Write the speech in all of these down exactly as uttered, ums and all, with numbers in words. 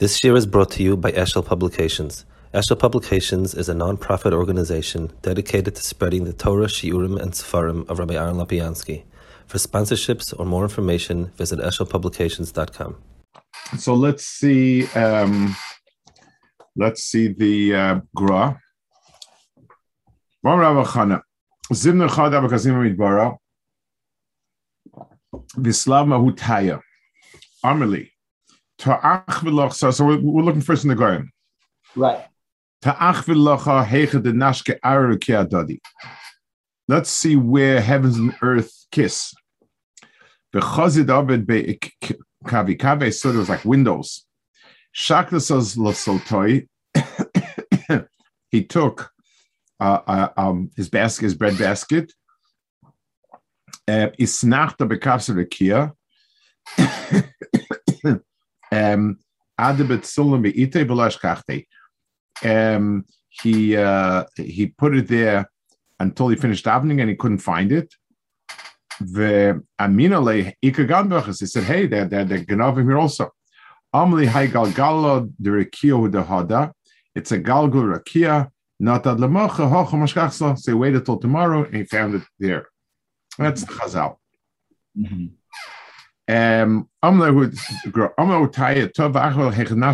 This year is brought to you by Eshel Publications. Eshel Publications is a non-profit organization dedicated to spreading the Torah, Shiurim, and Sefarim of Rabbi Aaron Lapiansky. For sponsorships or more information, visit eshel publications dot com. So let's see, um, let's see the uh, Gra. Rabbah bar bar Chana. Zimner chad abakazim midbara. Vislav mahutaya. Amerli. So we're, we're looking first in the garden. Right. Let's see where heavens and earth kiss. Kave so it was like windows. He took uh, uh, um, his basket, his bread basket. Um, um, he uh, he put it there until he finished davening and he couldn't find it. He said, "Hey, they're they're, they're Ganavim here also." It's a galgal rakia, not ad lemacha hochomashkachsla. So he waited till tomorrow and he found it there. That's the Chazal. Mm-hmm. Um, so he's called a, a, Yitzhak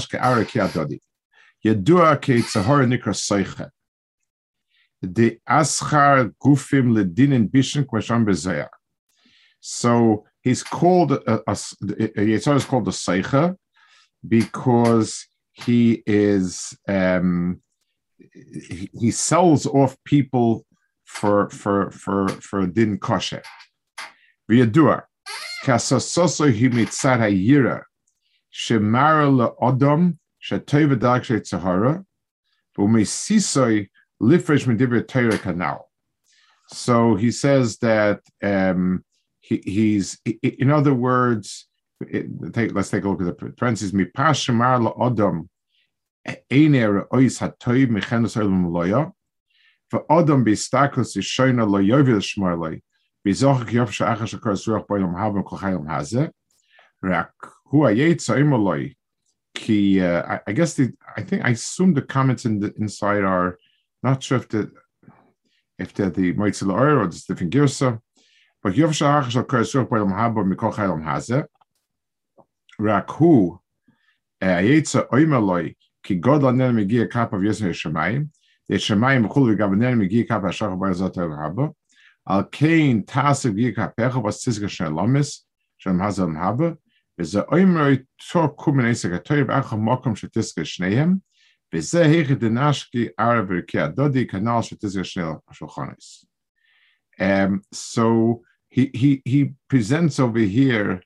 is called the Seicha because he is um, he, he sells off people for for for for din kosher. So he says that um, he, he's, in other words, it, take, let's take a look at the parentheses. Ki, uh, I, I guess the, I think I assume the comments in the, inside are not sure if the if they're the Moitzi L'Or or just different girsa, but Yov Sha'ach Shal Kol Yisroel Po'elam Haba Mikol Chaylam Hazeh. Rak Hu Yitza Oimer Loi Ki God Laner Megia Kap of Yisrael Shemayim. The Shemayim Chul V'Gavaner Megia Kap Hashach Ba'Zot Haba. Al Kain Tasig Gika Pecha was Tisga Shalomis, Shem Hazam Haber, is the Oimeri Tor Kuminasakatoy Acham Mokum Shatiska Shnehem, Bezehik Dinashki Arabikia Dodi Canal Shatiska Shnel Shochonis. Um, so he, he, he presents over here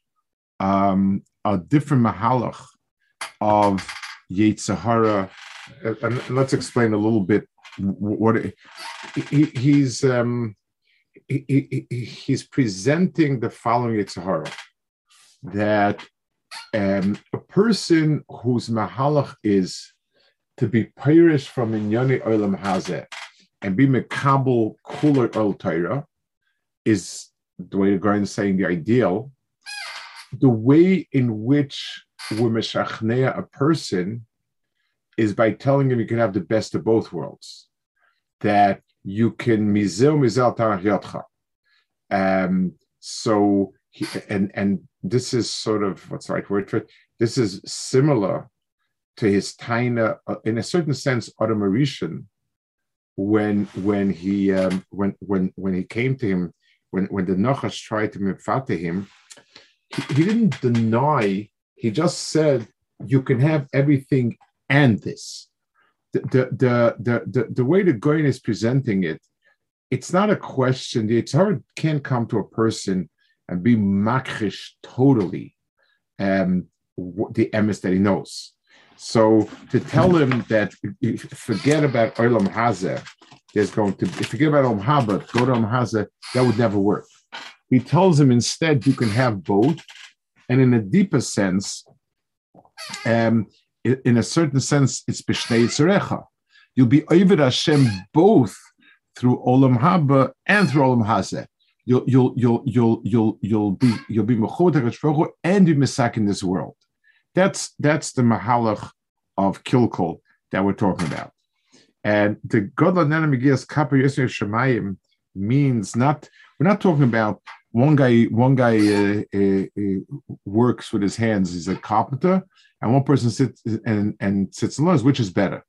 um, a different mahalach of Yitzhahara. And, and let's explain a little bit what it, he, he's. Um, He, he, he's presenting the following Yitzhahara, that um, a person whose mahalach is to be perished from Inyani Olam Hazeh and be mekabel kuler Olam Torah is, the way the Gaon is saying, the ideal. The way in which we meshachnea a person is by telling him you can have the best of both worlds. That you can mizel mizel tanach yotcha. Um, so, he, and and this is sort of, what's the right word for it? This is similar to his taina, uh, in a certain sense, Adamarishan, when when he um, when when when he came to him, when when the Nachash tried to mifate him, he, he didn't deny. He just said, "You can have everything and this." The, the the the the way the Goyen is presenting it, it's not a question. The Yitzhar can't come to a person and be makrish totally um, the emes that he knows. So to tell him that forget about Olam Hazeh, there's going to forget about Olam Haba, go to Olam Hazeh, that would never work. He tells him instead you can have both, and in a deeper sense, um. in a certain sense, it's b'shnei tzerecha. You'll be oved Hashem both through Olam Haba and through Olam Hazeh. You'll you'll you'll you'll you'll you'll be you'll be mechubed HaKadosh Baruch Hu and be mesak in this world. That's that's the mahalach of Kilkul that we're talking about. And the Godla Nana Megias Kappa Yosef Shemayim means not, we're not talking about one guy, one guy uh, uh, uh, works with his hands, he's a carpenter, and one person sits and, and sits and learns, which is better.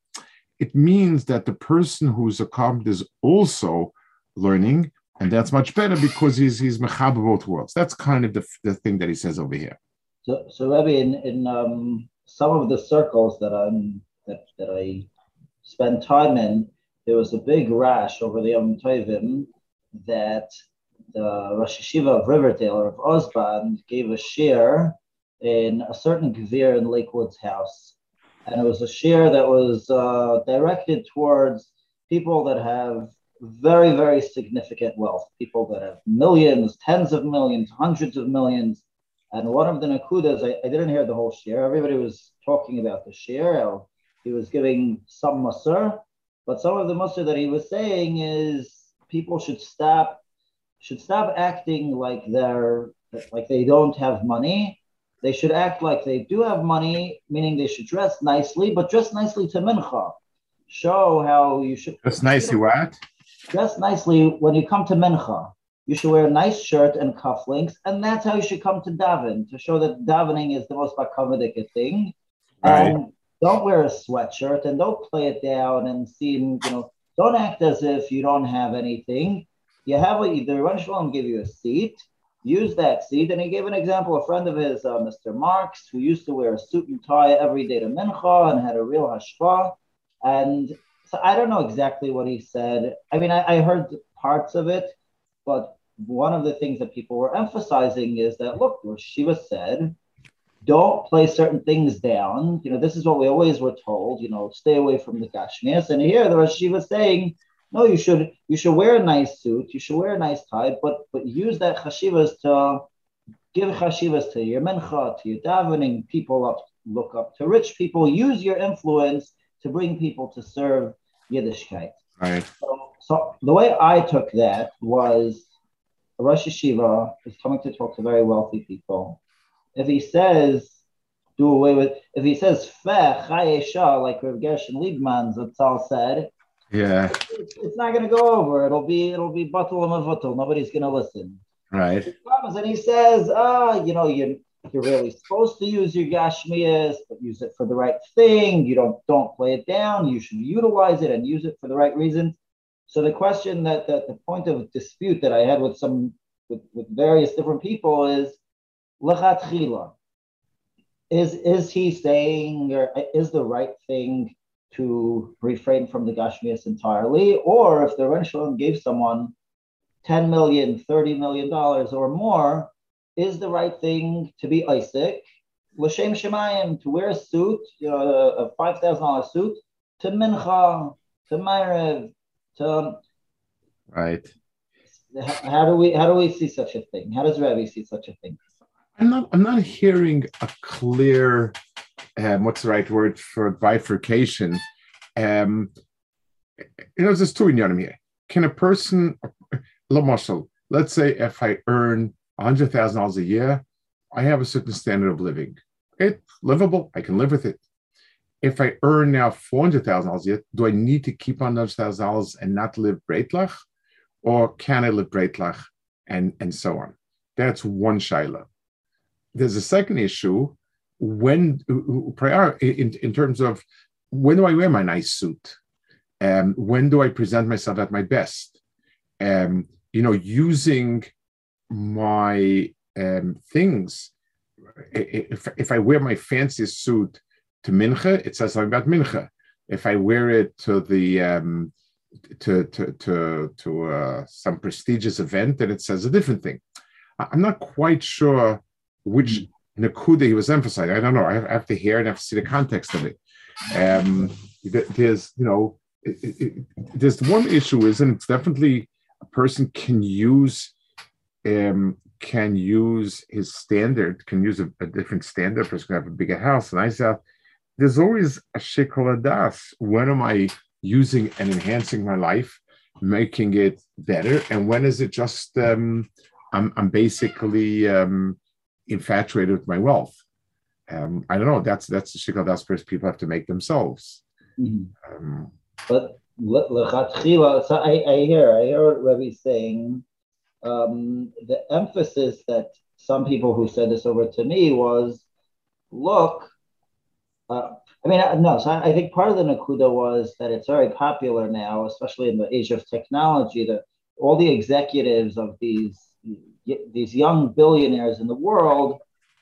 It means that the person who's a carpenter is also learning, and that's much better because he's he's mechaber both worlds. That's kind of the, the thing that he says over here. So, so Rebbe, in, in um, some of the circles that I'm that, that I spend time in, there was a big rash over the Yom Tovim that the Rosh Hashiva of Riverdale or of Ozband gave a shir in a certain gvir in Lakewood's house, and it was a shir that was uh, directed towards people that have very, very significant wealth, people that have millions, tens of millions, hundreds of millions. And one of the Nakudas, I, I didn't hear the whole shir. Everybody was talking about the shir. How he was giving some Masr, but some of the Masr that he was saying is people should stop should stop acting like they're like they don't have money. They should act like they do have money, meaning they should dress nicely, but dress nicely to mincha. Show how you should dress nicely what? Dress nicely when you come to Mincha. You should wear a nice shirt and cufflinks, and that's how you should come to daven, to show that davening is the most bakavadika thing. Right. And don't wear a sweatshirt, and don't play it down and seem, you know, don't act as if you don't have anything. You have what you, the Ron Shalom gave you a seat, use that seat, and he gave an example, a friend of his, uh, Mister Marks, who used to wear a suit and tie every day to Mincha and had a real hashpah, and so I don't know exactly what he said. I mean, I, I heard parts of it, but one of the things that people were emphasizing is that, look, Rosh Hashiva said, don't play certain things down. You know, this is what we always were told, you know, stay away from the gashmias. And here the Rosh Hashiva saying, no, you should you should wear a nice suit, you should wear a nice tie, but but use that chashivas to give chashivas to your mincha, to your davening, people up, look up to rich people, use your influence to bring people to serve Yiddishkeit. Right. So, so the way I took that was Rosh Hashiva is coming to talk to very wealthy people. If he says, do away with, if he says, Feh, Chayesha, like Reb Gershon Liebman, Zatzal said, yeah, it's, it's not going to go over. It'll be, it'll be batul and avatul. Nobody's going to listen. Right. He comes and he says, ah, oh, you know, you You're really supposed to use your gashmias, but use it for the right thing. You don't don't play it down. You should utilize it and use it for the right reasons. So the question that, that the point of dispute that I had with some with, with various different people is lechatchila. Is is he saying or is the right thing to refrain from the gashmias entirely, or if the Ron Shalom gave someone ten million dollars, thirty million dollars or more? Is the right thing to be Isaac, l'shem shemayim, to wear a suit, you know, a five thousand dollar suit, to mincha, to ma'ariv, to right. How do we how do we see such a thing? How does Rabbi see such a thing? I'm not I'm not hearing a clear um, what's the right word for bifurcation. Um, you know, there's two inyanim here. Can a person, l'mashal, let's say if I earn one hundred thousand dollars a year, I have a certain standard of living. It's livable. I can live with it. If I earn now four hundred thousand dollars a year, do I need to keep on one hundred thousand dollars and not live breitlach? Or can I live breitlach? And, and so on. That's one shaila. There's a second issue. When, in, in terms of, when do I wear my nice suit? Um, when do I present myself at my best? Um, you know, using my um, things, if, if I wear my fancy suit to mincha, it says something about mincha. If I wear it to the um, to to to, to uh, some prestigious event, then it says a different thing. I'm not quite sure which nakuda he was emphasizing. I don't know. I have, I have to hear and I have to see the context of it. Um, there's you know, it, it, it, there's one issue, isn't it's definitely a person can use. Um, can use his standard, can use a, a different standard. Person can have a bigger house, and I said, there's always a shikol hadas. When am I using and enhancing my life, making it better, and when is it just um, I'm, I'm basically um, infatuated with my wealth? um, I don't know. That's that's the shikol das first people have to make themselves. Mm-hmm. Um, but lechatchila, so I, I hear, I hear what Rebbe's saying. Um, the emphasis that some people who said this over to me was, look, uh, I mean, no, so I, I think part of the Nakuda was that it's very popular now, especially in the age of technology, that all the executives of these these young billionaires in the world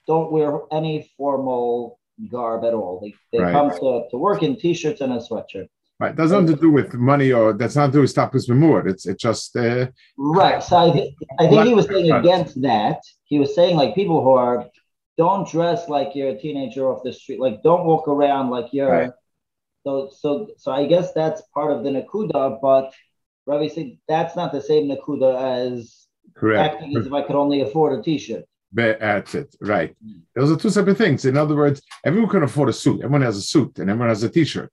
don't wear any formal garb at all. They, they right. come to, to work in T-shirts and a sweatshirt. Right. That's nothing to do with money, or that's not to do with Tapas Memur. It's it's just uh, right. So I, th- I think he was saying against that. He was saying like people who are don't dress like you're a teenager off the street. Like don't walk around like you're. Right. So so so I guess that's part of the Nakuda, but Rabbi said that's not the same Nakuda as correct. Acting as if I could only afford a T-shirt. That's it, right? Those are two separate things. In other words, everyone can afford a suit. Everyone has a suit, and everyone has a T-shirt.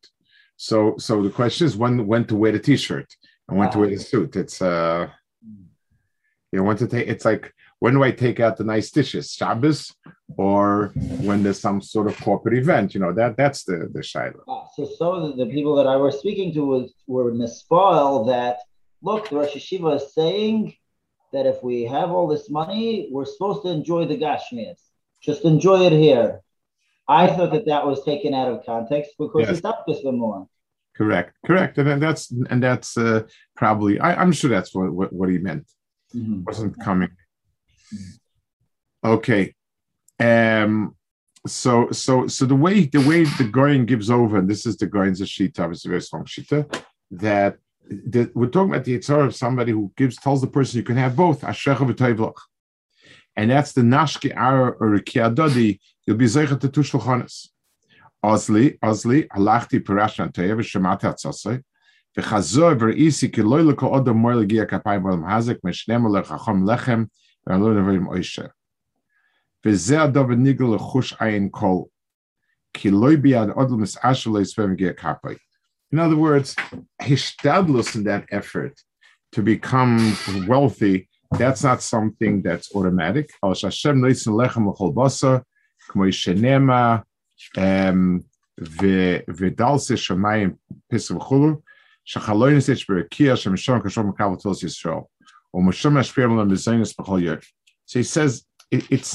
So, so the question is when when to wear the T-shirt and when wow. to wear the suit. It's uh, you know, when to take. It's like when do I take out the nice dishes, Shabbos, or when there's some sort of corporate event. You know that that's the the shaila. Wow. So, so the people that I was speaking to was, were mispoiled that look, the Rosh Hashiva is saying that if we have all this money, we're supposed to enjoy the gashmias. Just enjoy it here. I thought that that was taken out of context because yes. it's up to someone. Correct, correct, and, and that's and that's uh, probably I, I'm sure that's what what, what he meant. Mm-hmm. Wasn't coming. Okay, um, so so so the way the way the Goyen gives over, and this is the Goyen's shita, obviously very strong shita, that the, we're talking about the yitzhar of somebody who gives tells the person you can have both ashrecha v'toivlach. And that's the nashki ar or kiadodi. You'll be zeichet to two shulchanos. Ozli, ozli, halachti perashna toyev shemati atzasay v'chazor v'reisi ki loy leko odom mor legia kapayim b'olam hazek meshnemu lechachom lechem v'alon neviim oisher v'ze adov nigel lechush ayin kol ki loy biad odom es asher leisvem legia kapay. In other words, hishtadlus in that effort to become wealthy. That's not something that's automatic. So he says it, it's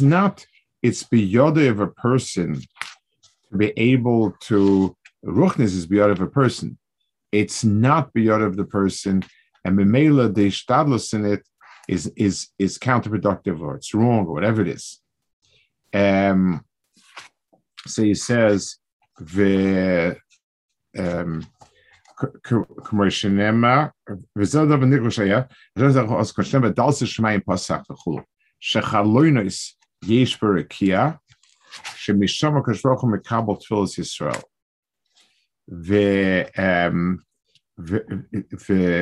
not, it's beyond of a person to be able to, Ruchnis is beyond of a person. It's not beyond of the person. And Memela, the Shtadlus in it, is is is counterproductive, or it's wrong, or whatever it is. Um, so he says the um commercialema reserve negotiate as customer dalse shmaim pasach khulu shkhaloinis yeshberakia shemishama kashrochum kabal tfilis Israel the um So there, there, are,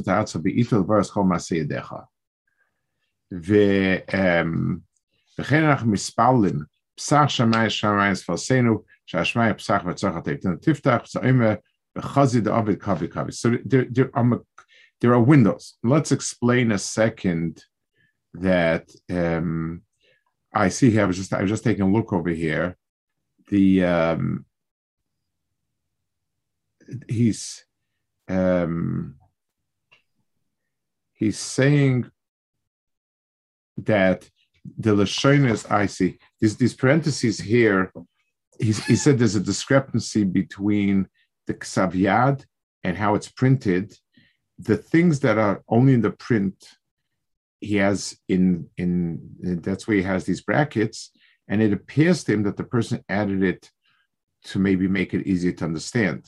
there are windows. Let's explain a second that um, I see here. I was just I was just taking a look over here. The um, he's um, he's saying that the Lashonis, I see these these parentheses here. He's, he said there's a discrepancy between the Ksav Yad and how it's printed. The things that are only in the print, he has in in that's where he has these brackets. And it appears to him that the person added it to maybe make it easier to understand,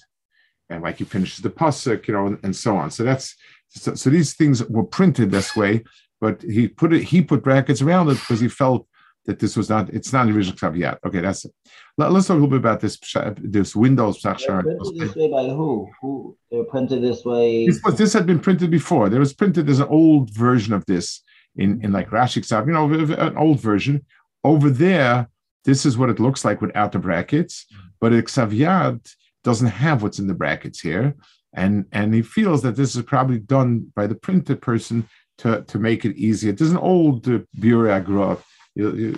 and like he finishes the pasuk, you know, and, and so on. So that's so, so these things were printed this way, but he put it he put brackets around it because he felt that this was not it's not an original Ksav Yad. Okay, that's it. Let, let's talk a little bit about this this windows. They're printed this way by who? Who they were printed this way? This, was, this had been printed before. There was printed as an old version of this in in like Rashi Ksav, you know, an old version. Over there, this is what it looks like without the brackets, but Ksav Yad doesn't have what's in the brackets here, and and he feels that this is probably done by the printed person to, to make it easier. There's an old uh, Biurei Gra. We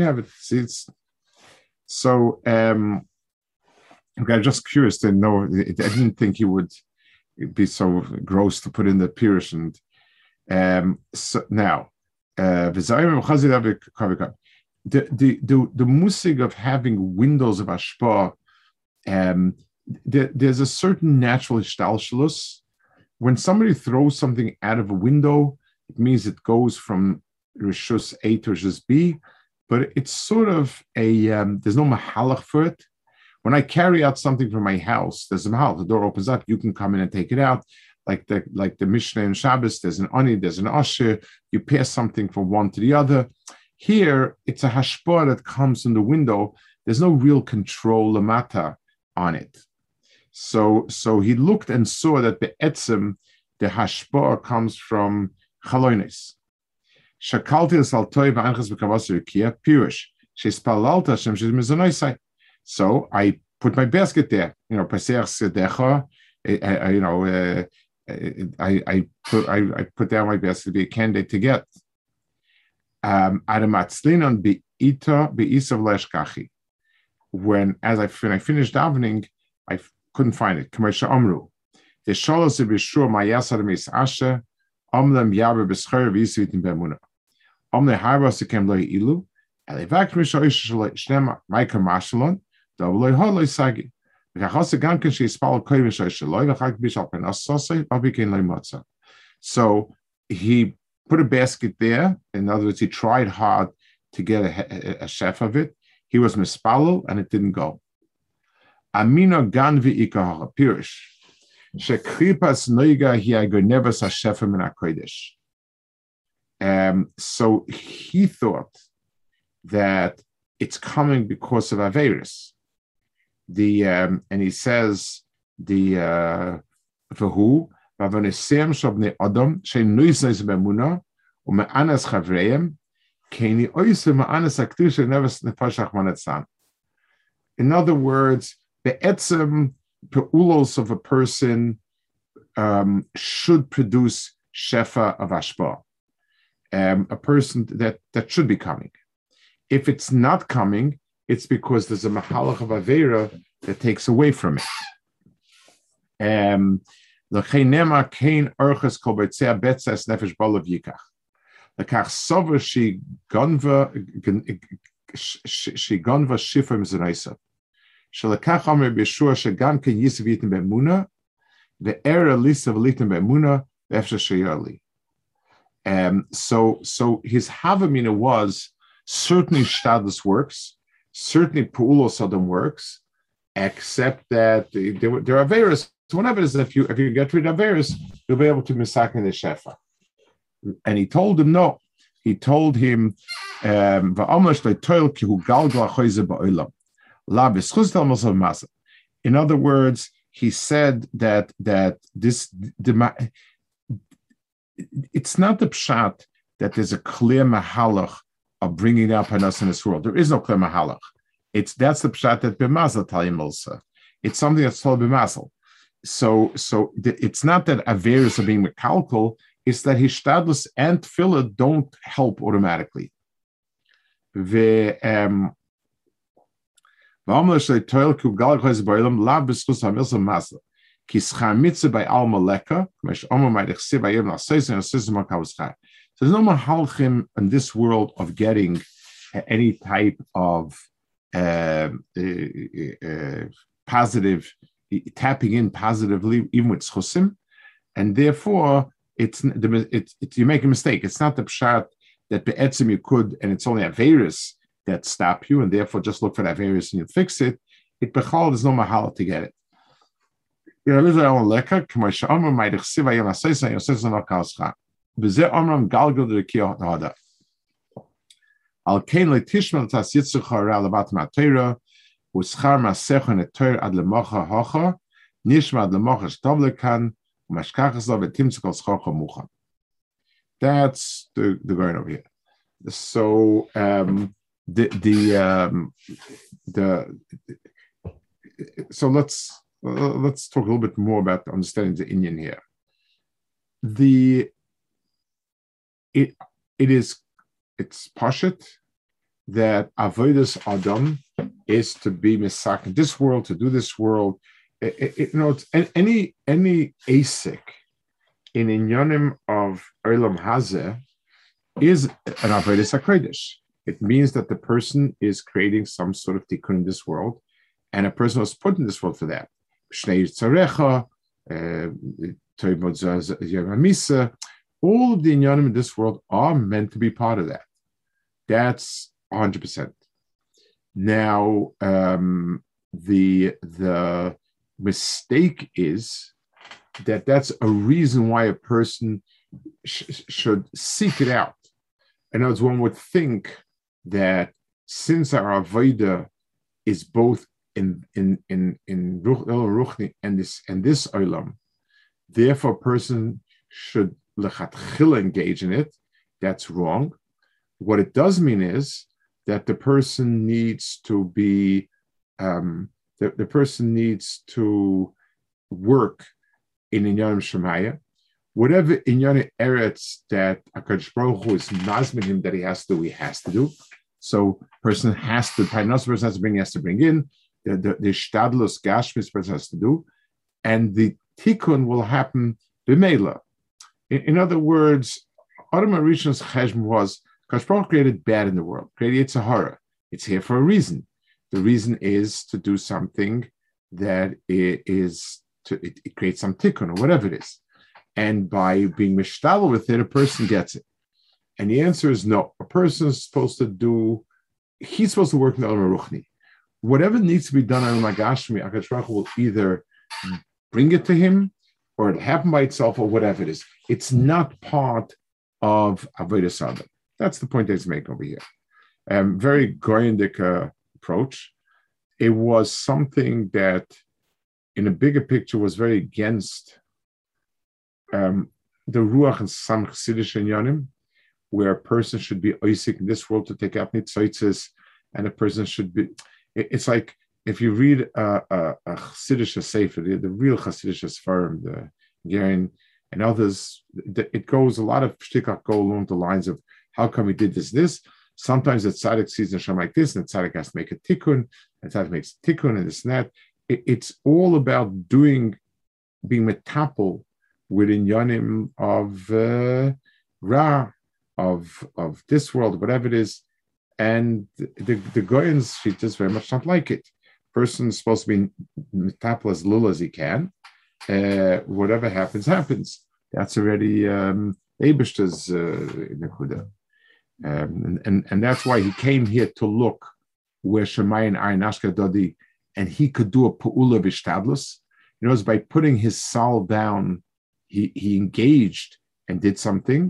have it. It's, it's, so um, okay, I'm just curious to know. I didn't think you would be so gross to put in the Pirush. And um, so now, uh, the the the the musig of having windows of Ashpa, um, there, there's a certain natural ishtalshlus. When somebody throws something out of a window, it means it goes from Rishus A to Rishus B, but it's sort of a, um, there's no mahalach for it. When I carry out something from my house, there's a mahalach, the door opens up, you can come in and take it out. Like the like the Mishnah and Shabbos, there's an Ani, there's an Asher, you pass something from one to the other. Here, it's a hashpah that comes in the window. There's no real control lamata on it. So, so he looked and saw that the etzim, the hashpah, comes from chalonis. So I put my basket there. You know, I, I, you know, uh, I, I put I, I put down my basket to be a candidate to get. Um, when as I when I finished davening, I couldn't find it. So he put a basket there. In other words, he tried hard to get a, a, a chef of it. He was mispalel, and it didn't go. Amino gan v'ikah ha'pirish shekripas noiga hiagonevas ha'shefem in hakodesh. Um, so he thought that it's coming because of Averis. The um, and he says the uh, for who in other words, the etzem peulos of a person um, should produce shefa of ashpa, um, a person that, that should be coming. If it's not coming, it's because there's a mahalach of Aveira that takes away from it. Um, um, so, so his havamina was certainly shtadlus works. Certainly, Pu'ulo Sodom works, except that there, there are various. Whatever it is, if you if you get rid of various, you'll be able to misakin the shefa. And he told him no. He told him, um, in other words, he said that that this the, it's not the pshat that there's a clear mahalach of bringing up Hanas in this world. There is no clear mahalach. It's that's the pshat that b'mazal talim also. It's something that's called b'mazal. So, so the, it's not that averis are being mechalkal. It's that hishtadlus and tefillah don't help automatically. The um, so there's no mahalchim in this world of getting any type of uh, uh, uh, positive, tapping in positively, even with schusim. And therefore, it's, it's, it's you make a mistake. It's not the pshat that be'etzim you could, and it's only Averis that stop you, and therefore just look for Averis and you fix it. It bechal, there's no mahal to get it. That's the, the going over here. So um, the the um, the so let's uh, let's talk a little bit more about understanding the Indian here. The it it is it's pashut that avodas adam is to be misak in this world, to do this world. It, it, it, you know, it's, any any asik in inyanim of olam hazeh is an avodas hakodesh. It means that the person is creating some sort of tikkun in this world, and a person was put in this world for that. All of the inyanim in this world are meant to be part of that. That's one hundred percent. Now, um, the, the mistake is that that's a reason why a person sh- should seek it out. In other words, one would think that since our avodah is both in in in in ruchni and this and this olam, therefore a person should lechatchila engage in it. That's wrong. What it does mean is that the person needs to be um, the, the person needs to work in inyanim shemaya. Whatever inyan eretz that HaKadosh Baruch Hu is mazmin him that he has to do, he has to do. So person has to, Tainos person has to bring, he has to bring in. The, the, the shtadlus gashmis person has to do. And the tikkun will happen b'meila. In, in other words, Adam HaRishon's cheshm was, HaKadosh Baruch Hu created bad in the world, created Yitzhahara. It's here for a reason. The reason is to do something that it is, to, it, it creates some tikkun or whatever it is. And by being mishtadel with it, a person gets it. And the answer is no. A person is supposed to do, he's supposed to work in the Olam HaRuchni. Whatever needs to be done on Olam HaGashmi, HaKadosh Baruch Hu will either bring it to him, or it'll happen by itself, or whatever it is. It's not part of Avodas Adam. That's the point that he's making over here. Um, very goyendik uh, approach. It was something that, in a bigger picture, was very against Um, the ruach and some chassidish inyanim, where a person should be oisik in this world to take out nitzotzes, and a person should be. It, it's like if you read a, a, a chassidish sefer, the, the real chassidish sefarim, the Gerin and others, the, it goes a lot of shtikach go along the lines of how come we did this this. Sometimes the tzaddik sees the sham like this, and the tzaddik has to make a tikkun, and tzaddik makes a tikkun and this and that. It, it's all about doing, being metapel with inyanim of uh, Ra, of of this world, whatever it is, and the the goyans she just very much not like it. Person is supposed to be metapel as little as he can. Uh, whatever happens, happens. That's already um, Eibishter's nekuda, uh, um, and, and and that's why he came here to look where Shemai and Ayin Ashka Dodi, and he could do a pu'ula v'shtadlus. You know, by putting his sal down. He, he engaged and did something,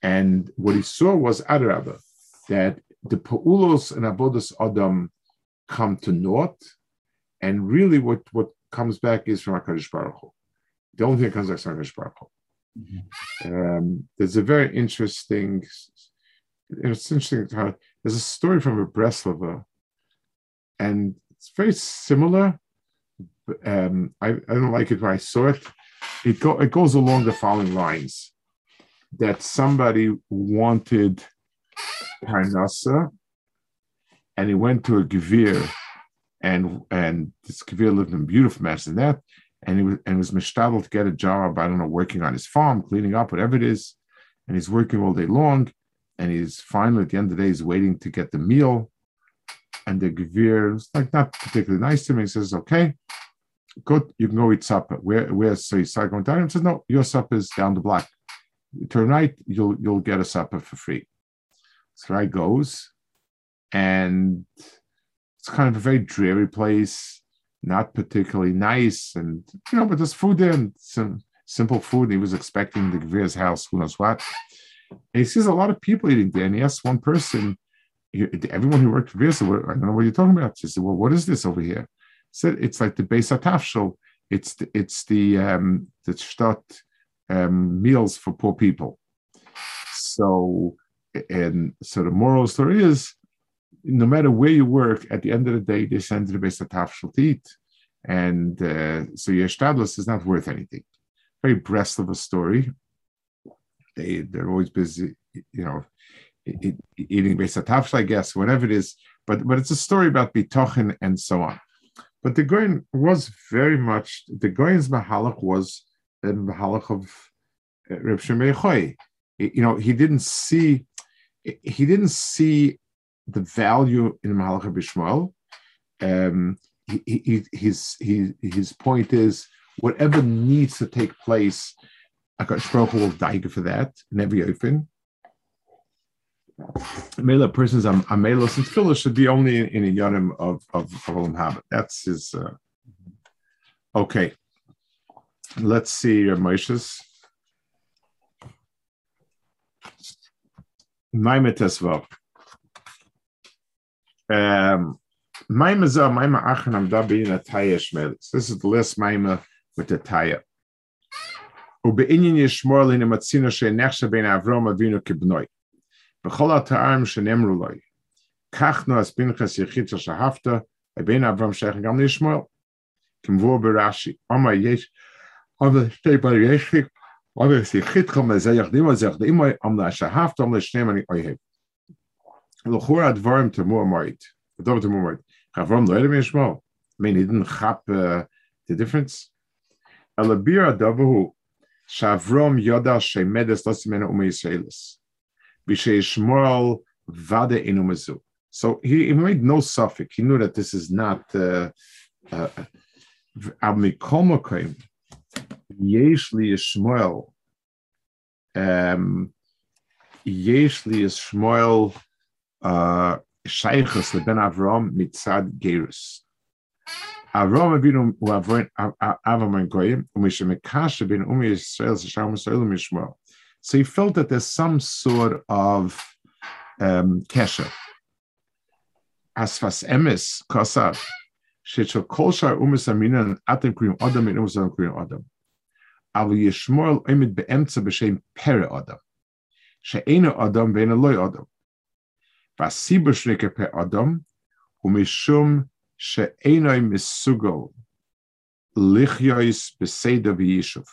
and what he saw was adrabah, that the pa'ulos and avodas adam come to naught, and really what, what comes back is from HaKadosh Baruch Hu. The only thing that comes back is from HaKadosh Baruch Hu. Mm-hmm. Um, there's a very interesting, it's interesting how there's a story from a Breslova, and it's very similar. Um, I, I don't like it when I saw it. It, go, it goes along the following lines, that somebody wanted parnasa, and he went to a gevir, and and this gevir lived in a beautiful mess and that, and he was and was mishtadel to get a job, I don't know, working on his farm, cleaning up, whatever it is, and he's working all day long, and he's finally, at the end of the day, he's waiting to get the meal, and the gevir was like not particularly nice to him, he says, okay, good, you can go eat supper. Where, where? So he started going down and said, no, your supper is down the block. Turn right, you'll you'll get a supper for free. So I goes, and it's kind of a very dreary place, not particularly nice, and you know, but there's food there and some simple food. He was expecting the Gevir's house, who knows what. And he sees a lot of people eating there, and he asks one person, everyone who worked for Gevir said, I don't know what you're talking about. She said, well, what is this over here? Said it's like the Beis HaTafshil. It's the, it's the um, the shtot um, meals for poor people. So and so the moral story is, no matter where you work, at the end of the day, they send to the Beis HaTafshil to eat, and uh, so your shtadlus is not worth anything. Very breast of a story. They they're always busy you know, it, it, eating beis hatafsh, I guess, whatever it is. But but it's a story about bitochen and so on. But the Goyen was very much, the Goyen's mahalach was the mahalach of uh, Reb Shemai Echoi. You know, he didn't see, he didn't see the value in mahalach of Bishmael. Um, he, he, his, he, his point is, whatever needs to take place, HaKadosh Baruch Hu will daiga for that in every ofen. Mela persons amelos and tefillah should be only in, in a yonim of of olam haba. That's his. Uh... Okay, let's see your Moshe's. Maimah tesvav. Um, Maimah zeh Maimah achen amda bein ataya shmelis. This is the last Maimah with the taya. Ubeinyan yishmor leinu matzino she'nechshav bein Avrom Avinu kibnoi. The difference. So he, he made no suffix. He knew that this is not uh, uh, um Yeshli Yishmoel uh Shaychus Leben Avram Mitzad Gerus. Avram Avinu Avram Avram Goyim Umishmekash Ben Umi Yisrael Sham Yisrael Mishmoel. So he felt that there's some sort of um, kesher. Asfas emes kasav shechol kol shar umis aminan atem krim adam in umis krim adam. Avul yishmol emid beemtza b'shem pere adam. She'ena adam ve'ena loy adam. V'asibu shneke pe adam umishum she'enoi misugol lichyois b'seidah v'yishuv.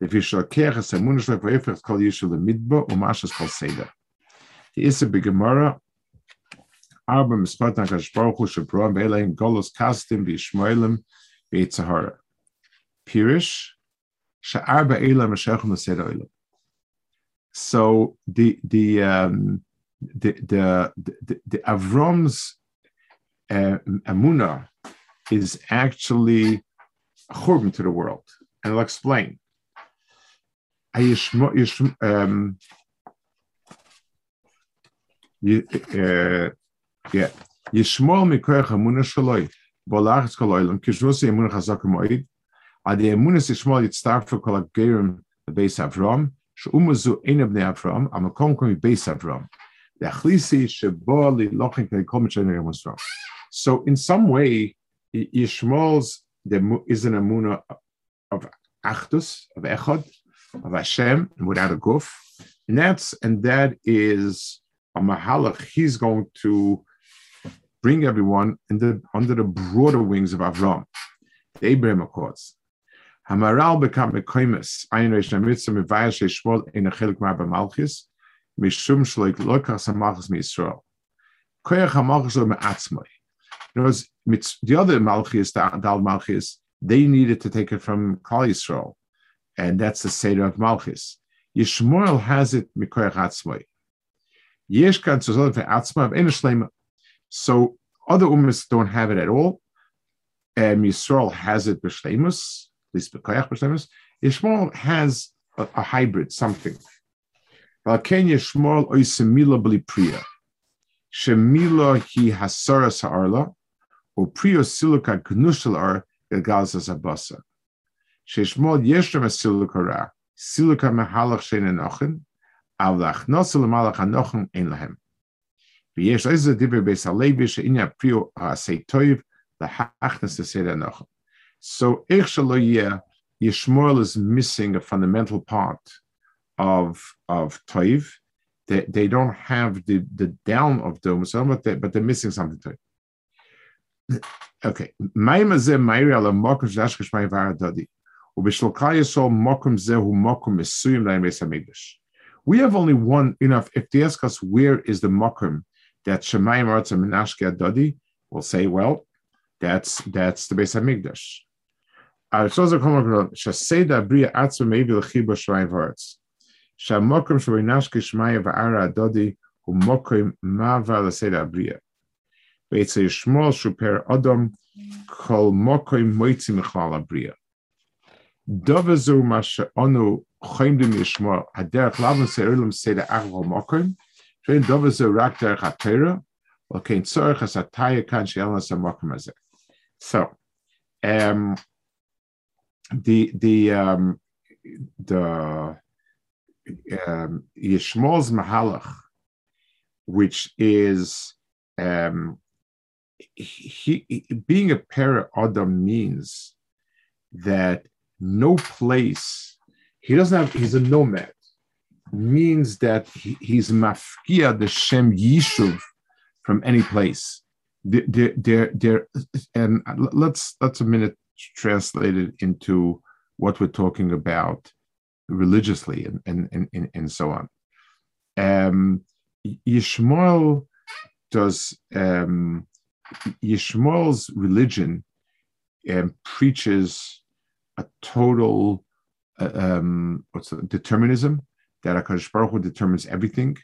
If you shall care, as a moonshot for effort, call you shall the midbo, or marshals call Seda. He is a big Gemara. Arbam Spartan Kashbaruch, Shabram, Belaim, Golos, Kastim, Bishmoilem, Beitzahara. Pirish, Sha'arba Elam, Shechum, Seda Elam. So the, the, um, the, the, the, the Avram's uh, Amunah is actually Churban to the world. And I'll explain. Um, you, uh, yeah. So in some way, Yishmael's there is an amunah of achdus, of echad, of Hashem, without a guf, and that's and that is a mahalach. He's going to bring everyone in the, under the broader wings of Avram, the Abraham accords. Hamaral became a koimus. Ayin reish namitzah mevayash sheshmol in a chelik ma'ab malchus mishum shloik loikas hamalchus miYisrael. Koyach hamalchus lo meatzmai. In other words, the other malchus, the Adal malchus, they needed to take it from Klal Yisrael. And that's the Seder of Malchus. Yishmoel has it mikoyach atzmai. Yesh kan tzuzot ve'atzma of ena shleima. So other ummahs don't have it at all. Um, Yisrael has it b'shleimus, at least mikoyach b'shleimus. Yishmoel has a, a hybrid, something. Valken Yishmoel oisemila b'li priya. Shemila hi hasara sa'arla. O priya siluka gnushal ar g'gazas abasa. Sheshmol yeshem a silukara, siluka mehalach shenenochen, avlach nosil malach anochen ein lahem. V'yesh oizu dibe besalevi she'inya prio ha'asei toiv lahachnas esed anochen. So Echshaloyeh Yishmoel is missing a fundamental part of of toiv. They they don't have the the down of the Muslim, but they but they're missing something to it. Okay, ma'imazeh ma'iri ala mokum shashkish ma'ivara dadi. When you look at the We have only one, you know, if, if they ask us where is the makom that Shemayim Aratz and Menashke Adadi, we'll say, well, that's that's the Beis Hamikdash. So, um, the the um, the um, Yishmael's Mahalach, which is um, he, he being a para Adam means that no place he doesn't have. He's a nomad. Means that he, he's mafkia the Shem Yishuv from any place. There, there, there, and let's let's a minute translate it into what we're talking about religiously and and and, and so on. Um, Yishmael does um, Yishmael's religion um, preaches a total uh, um, what's the, determinism that HaKadosh Baruch Hu determines everything,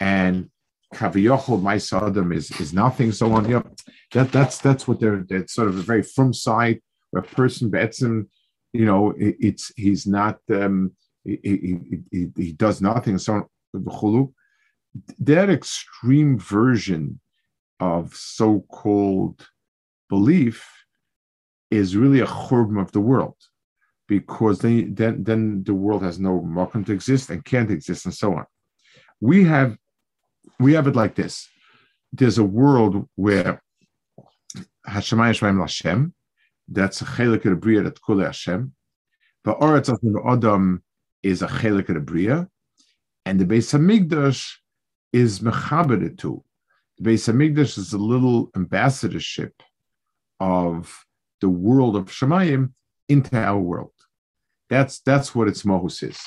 and Kaviyochol Ma'aseh Adam is is nothing. So on, yep, that that's that's what they're. That's sort of a very from side where a person betzim, you know, it, it's he's not um, he, he, he, he does nothing. So on, that extreme version of so-called belief is really a churban of the world, because then then then the world has no makom to exist and can't exist and so on. We have. We have it like this. There's a world where Hashemayim Shemayim L'Hashem, that's a chelik of the Bria that Kule Hashem. But Oretz Asnur Adam is a chelik of the Bria, and the Beis Hamikdash is mechabered to. The Beis Hamikdash is a little ambassadorship of the world of Shemayim into our world. That's that's what its mohus is.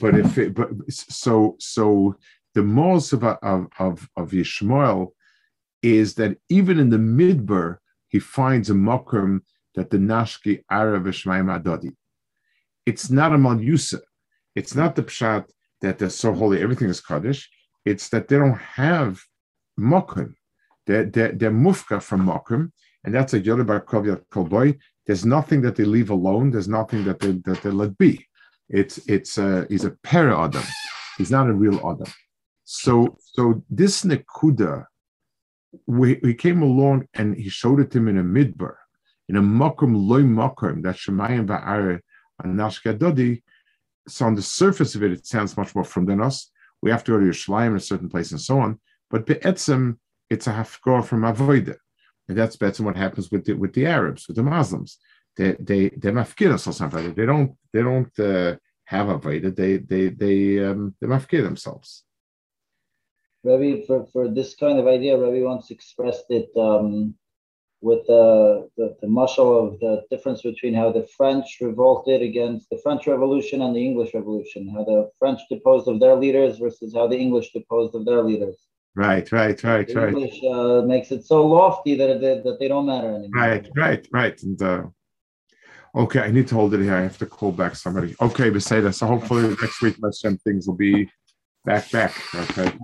But if it, but so so. The most of, of, of, of Yishmael is that even in the Midbar, he finds a makom that the Nashki Ara V'Shmayim Adadi. It's not a Malyusa. It's not the Pshat that they're so holy, everything is Kaddish. It's that they don't have makom. They're, they're, they're mufka from makom, and that's a Yored Bar Kolboy. There's nothing that they leave alone. There's nothing that they, that they let be. It's, it's a, he's a para Adam. He's not a real Adam. So, so this Nekuda, we, we came along and he showed it to him in a midbar, in a makom loy makom, that Shemayim va'are anashke adodi. So on the surface of it, it sounds much more from than us. We have to go to Yerushalayim in a certain place and so on. But be'etzem, it's a hafkor from avoda, and that's be'etzem what happens with the, with the Arabs, with the Muslims. They they they mafkir or something. They don't they don't uh, have avoda. They they they um, they mafkir themselves. Rabbi, for, for this kind of idea, Rabbi once expressed it um, with uh, the, the mashal of the difference between how the French revolted against the French Revolution and the English Revolution, how the French deposed of their leaders versus how the English deposed of their leaders. Right, right, right, the right. English uh, makes it so lofty that, it, that they don't matter anymore. Right, right, right. And, uh, okay, I need to hold it here. I have to call back somebody. Okay, Beseda, so hopefully next week, things will be back, back, okay.